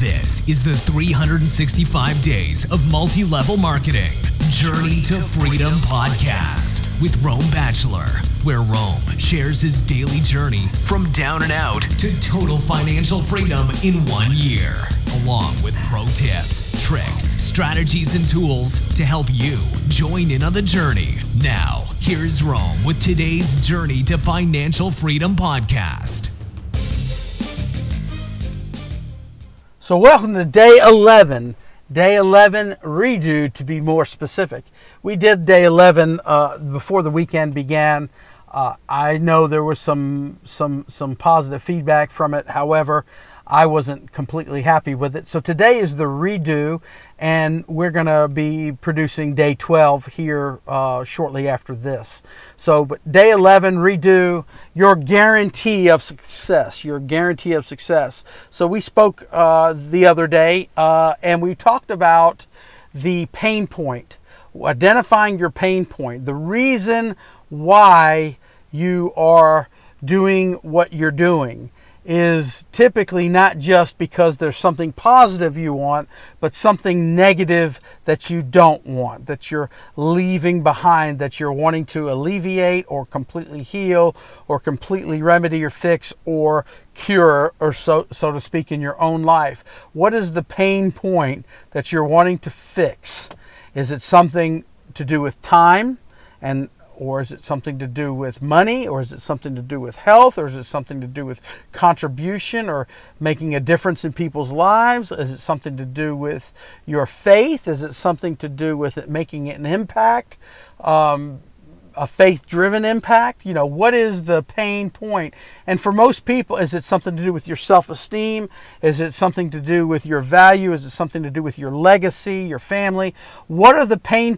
This is the 365 Days of Multi-Level Marketing Journey to Freedom podcast with Rome Bachelor, where Rome shares his daily journey from down and out to total financial freedom in 1 year, along with pro tips, tricks, strategies, and tools to help you join in on the journey. Now, here's Rome with today's Journey to Financial Freedom podcast. So welcome to day 11 redo, to be more specific. We did day 11 before the weekend began. I know there was some positive feedback from it. However, I wasn't completely happy with it. So today is the redo, and we're going to be producing day 12 here shortly after this. So but day 11 redo, your guarantee of success, So we spoke the other day and we talked about the pain point, identifying your pain point, the reason why you are doing what you're doing is typically not just because there's something positive you want, but something negative that you don't want, that you're leaving behind, that you're wanting to alleviate or completely heal or completely remedy or fix or cure, or so to speak, in your own life. What is the pain point that you're wanting to fix? Is it something to do with time, or is it something to do with money? Or is it something to do with health? Or is it something to do with contribution or making a difference in people's lives? Is it something to do with your faith? Is it something to do with it making an impact, a faith-driven impact? You know, what is the pain point? And for most people, is it something to do with your self-esteem? Is it something to do with your value? Is it something to do with your legacy, your family? What is the pain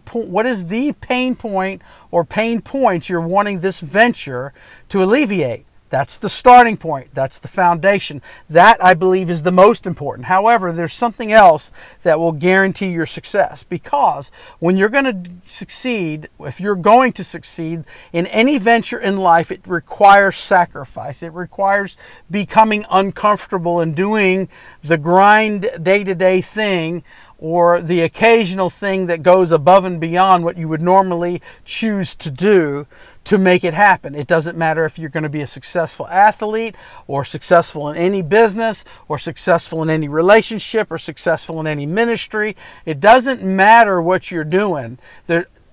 point or pain points you're wanting this venture to alleviate? That's the starting point. That's the foundation. That, I believe, is the most important. However, there's something else that will guarantee your success, because when you're going to succeed, if you're going to succeed in any venture in life, it requires sacrifice. It requires becoming uncomfortable and doing the grind day-to-day thing, or the occasional thing that goes above and beyond what you would normally choose to do to make it happen. It doesn't matter if you're going to be a successful athlete, or successful in any business, or successful in any relationship, or successful in any ministry. It doesn't matter what you're doing.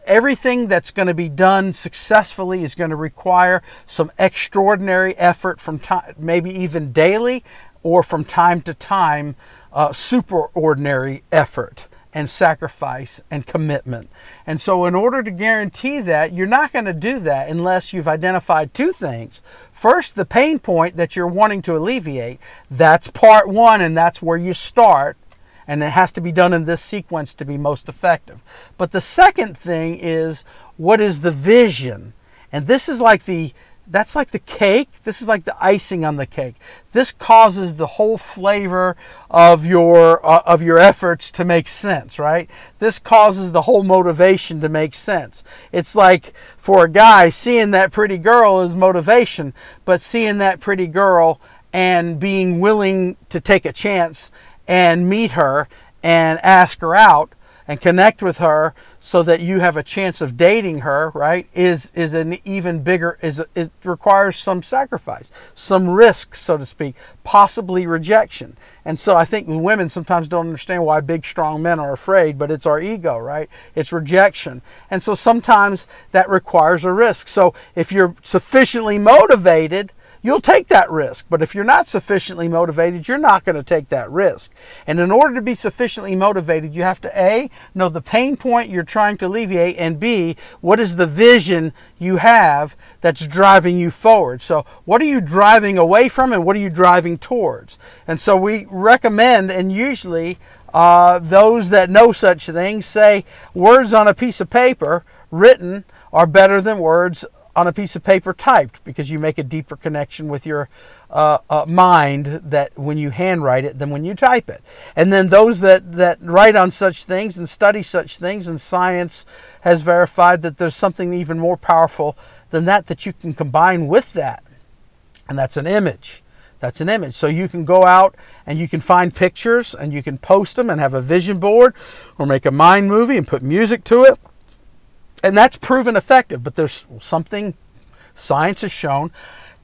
Everything that's going to be done successfully is going to require some extraordinary effort from time, maybe even daily, or from time to time, superordinary effort and sacrifice and commitment. And so in order to guarantee that, you're not going to do that unless you've identified two things. First, the pain point that you're wanting to alleviate. That's part one, and that's where you start. And it has to be done in this sequence to be most effective. But the second thing is, what is the vision? And this is like that's like the cake. This is like the icing on the cake. This causes the whole flavor of your efforts to make sense, right? This causes the whole motivation to make sense. It's like, for a guy, seeing that pretty girl is motivation, but seeing that pretty girl and being willing to take a chance and meet her and ask her out and connect with her so that you have a chance of dating her, right, is an even bigger, it requires some sacrifice, some risk, so to speak, possibly rejection. And so I think women sometimes don't understand why big, strong men are afraid, but it's our ego, right? It's rejection. And so sometimes that requires a risk. So if you're sufficiently motivated, you'll take that risk. But if you're not sufficiently motivated, you're not going to take that risk. And in order to be sufficiently motivated, you have to A, know the pain point you're trying to alleviate, and B, what is the vision you have that's driving you forward? So what are you driving away from, and what are you driving towards? And so we recommend, and usually those that know such things say, words on a piece of paper written are better than words on a piece of paper typed, because you make a deeper connection with your mind that when you handwrite it than when you type it. And then those that write on such things and study such things, and science has verified that there's something even more powerful than that you can combine with that, and that's an image. That's an image. So you can go out and you can find pictures and you can post them and have a vision board or make a mind movie and put music to it. And that's proven effective, but there's something science has shown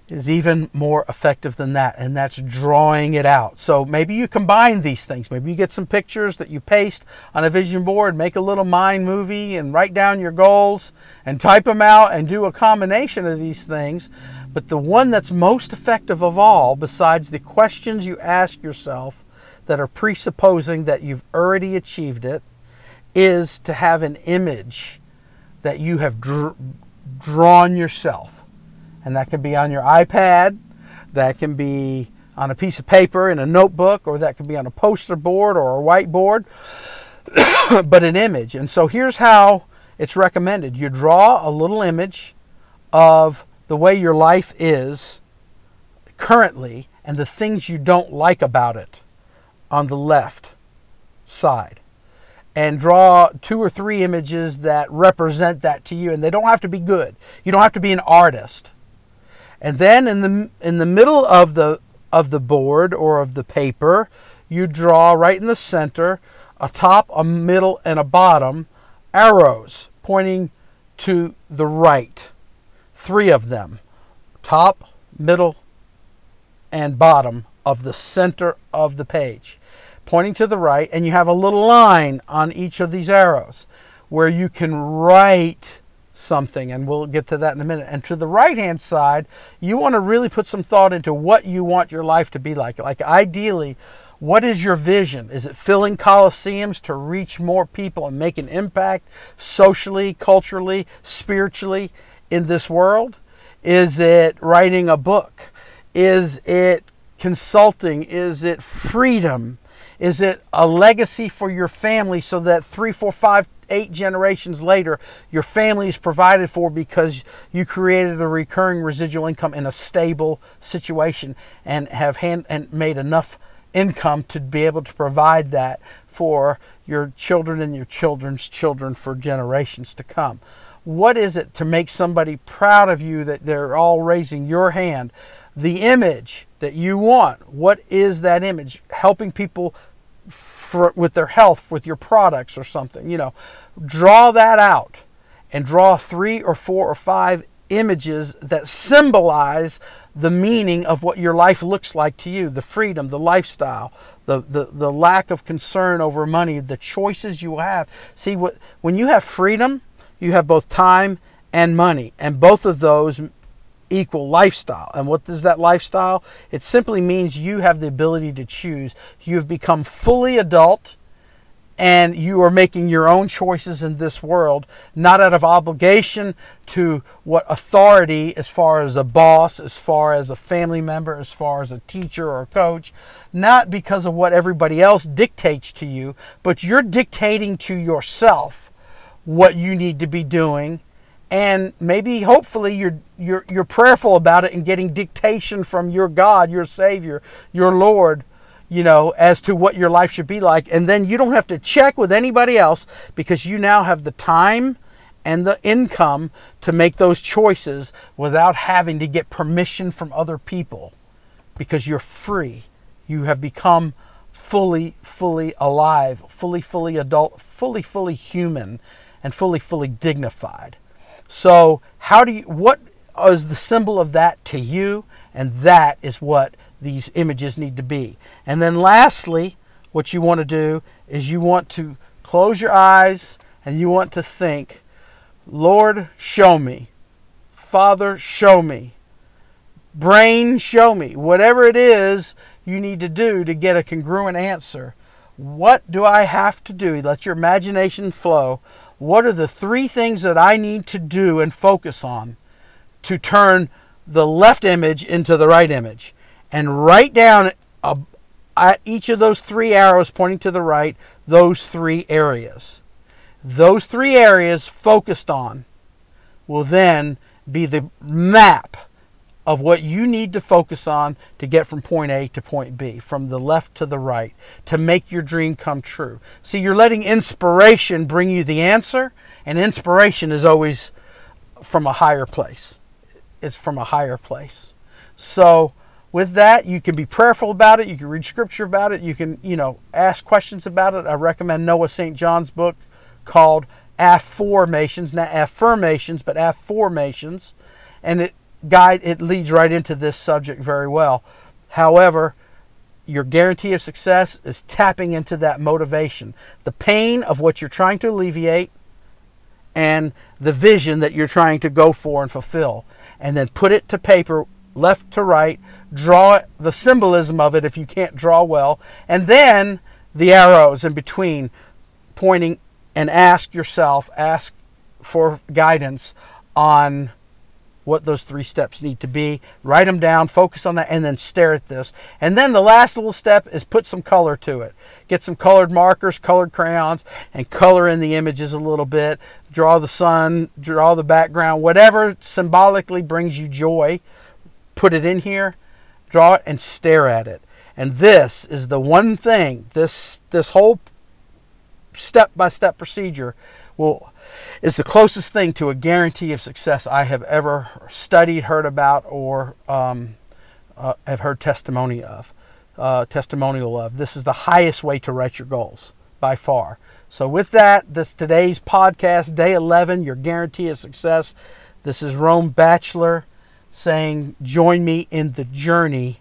is even more effective than that, and that's drawing it out. So maybe you combine these things. Maybe you get some pictures that you paste on a vision board, make a little mind movie, and write down your goals and type them out and do a combination of these things. But the one that's most effective of all, besides the questions you ask yourself that are presupposing that you've already achieved it, is to have an image that you have drawn yourself. And that can be on your iPad, that can be on a piece of paper in a notebook, or that can be on a poster board or a whiteboard, but an image. And so here's how it's recommended. You draw a little image of the way your life is currently and the things you don't like about it on the left side. And draw 2 or 3 images that represent that to you. And they don't have to be good. You don't have to be an artist. And then in the middle of the board or of the paper, you draw right in the center a top, a middle, and a bottom, arrows pointing to the right. 3 of them, top, middle, and bottom of the center of the page, pointing to the right. And you have a little line on each of these arrows where you can write something, and we'll get to that in a minute. And to the right hand side, you want to really put some thought into what you want your life to be like. Like, ideally, what is your vision? Is it filling coliseums to reach more people and make an impact socially, culturally, spiritually in this world? Is it writing a book? Is it consulting? Is it freedom? Is it a legacy for your family so that 3, 4, 5, 8 generations later, your family is provided for because you created a recurring residual income in a stable situation and have made enough income to be able to provide that for your children and your children's children for generations to come? What is it to make somebody proud of you that they're all raising your hand? The image that you want, what is that image? Helping people with their health, with your products or something, you know. Draw that out and draw 3 or 4 or 5 images that symbolize the meaning of what your life looks like to you. The freedom, the lifestyle, the lack of concern over money, the choices you have. See, when you have freedom, you have both time and money, and both of those equal lifestyle. And what is that lifestyle? It simply means you have the ability to choose. You have become fully adult, and you are making your own choices in this world, not out of obligation to what authority, as far as a boss, as far as a family member, as far as a teacher or a coach, not because of what everybody else dictates to you, but you're dictating to yourself what you need to be doing. And maybe, hopefully, you're prayerful about it and getting dictation from your God, your Savior, your Lord, you know, as to what your life should be like. And then you don't have to check with anybody else because you now have the time and the income to make those choices without having to get permission from other people, because you're free. You have become fully alive, fully adult, fully human, and fully dignified. So what is the symbol of that to you? And that is what these images need to be. And then lastly, what you want to do is you want to close your eyes and you want to think, Lord, show me. Father, show me. Brain, show me. Whatever it is you need to do to get a congruent answer. What do I have to do? Let your imagination flow. What are the 3 things that I need to do and focus on to turn the left image into the right image? And write down at each of those 3 arrows pointing to the right, those 3 areas. Those 3 areas focused on will then be the map of what you need to focus on to get from point A to point B, from the left to the right, to make your dream come true. See, you're letting inspiration bring you the answer, and inspiration is always from a higher place. It's from a higher place. So with that. You can be prayerful about it. You can read scripture about it. You can, ask questions about it. I recommend Noah St. John's book called Afformations, not Affirmations, but Afformations, and it leads right into this subject very well. However, your guarantee of success is tapping into that motivation, the pain of what you're trying to alleviate, and the vision that you're trying to go for and fulfill, and then put it to paper, left to right, draw the symbolism of it if you can't draw well, and then the arrows in between pointing, and ask for guidance on what those 3 steps need to be. Write them down, focus on that, and then stare at this. And then the last little step is put some color to it. Get some colored markers, colored crayons, and color in the images a little bit. Draw the sun, draw the background, whatever symbolically brings you joy. Put it in here, draw it, and stare at it. And this is the one thing, this whole step-by-step procedure is the closest thing to a guarantee of success I have ever studied, heard about, or have heard testimonial of. This is the highest way to write your goals by far. So with that, this today's podcast, day 11, your guarantee of success. This is Rome Bachelor saying, join me in the journey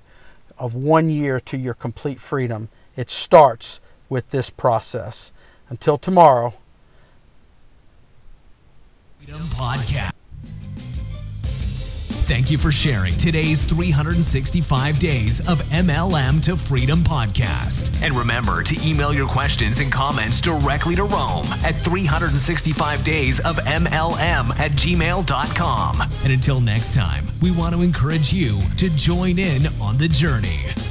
of 1 year to your complete freedom. It starts with this process. Until tomorrow. Podcast. Thank you for sharing today's 365 Days of MLM to Freedom podcast. And remember to email your questions and comments directly to Rome at 365daysofmlm@gmail.com. And until next time, we want to encourage you to join in on the journey.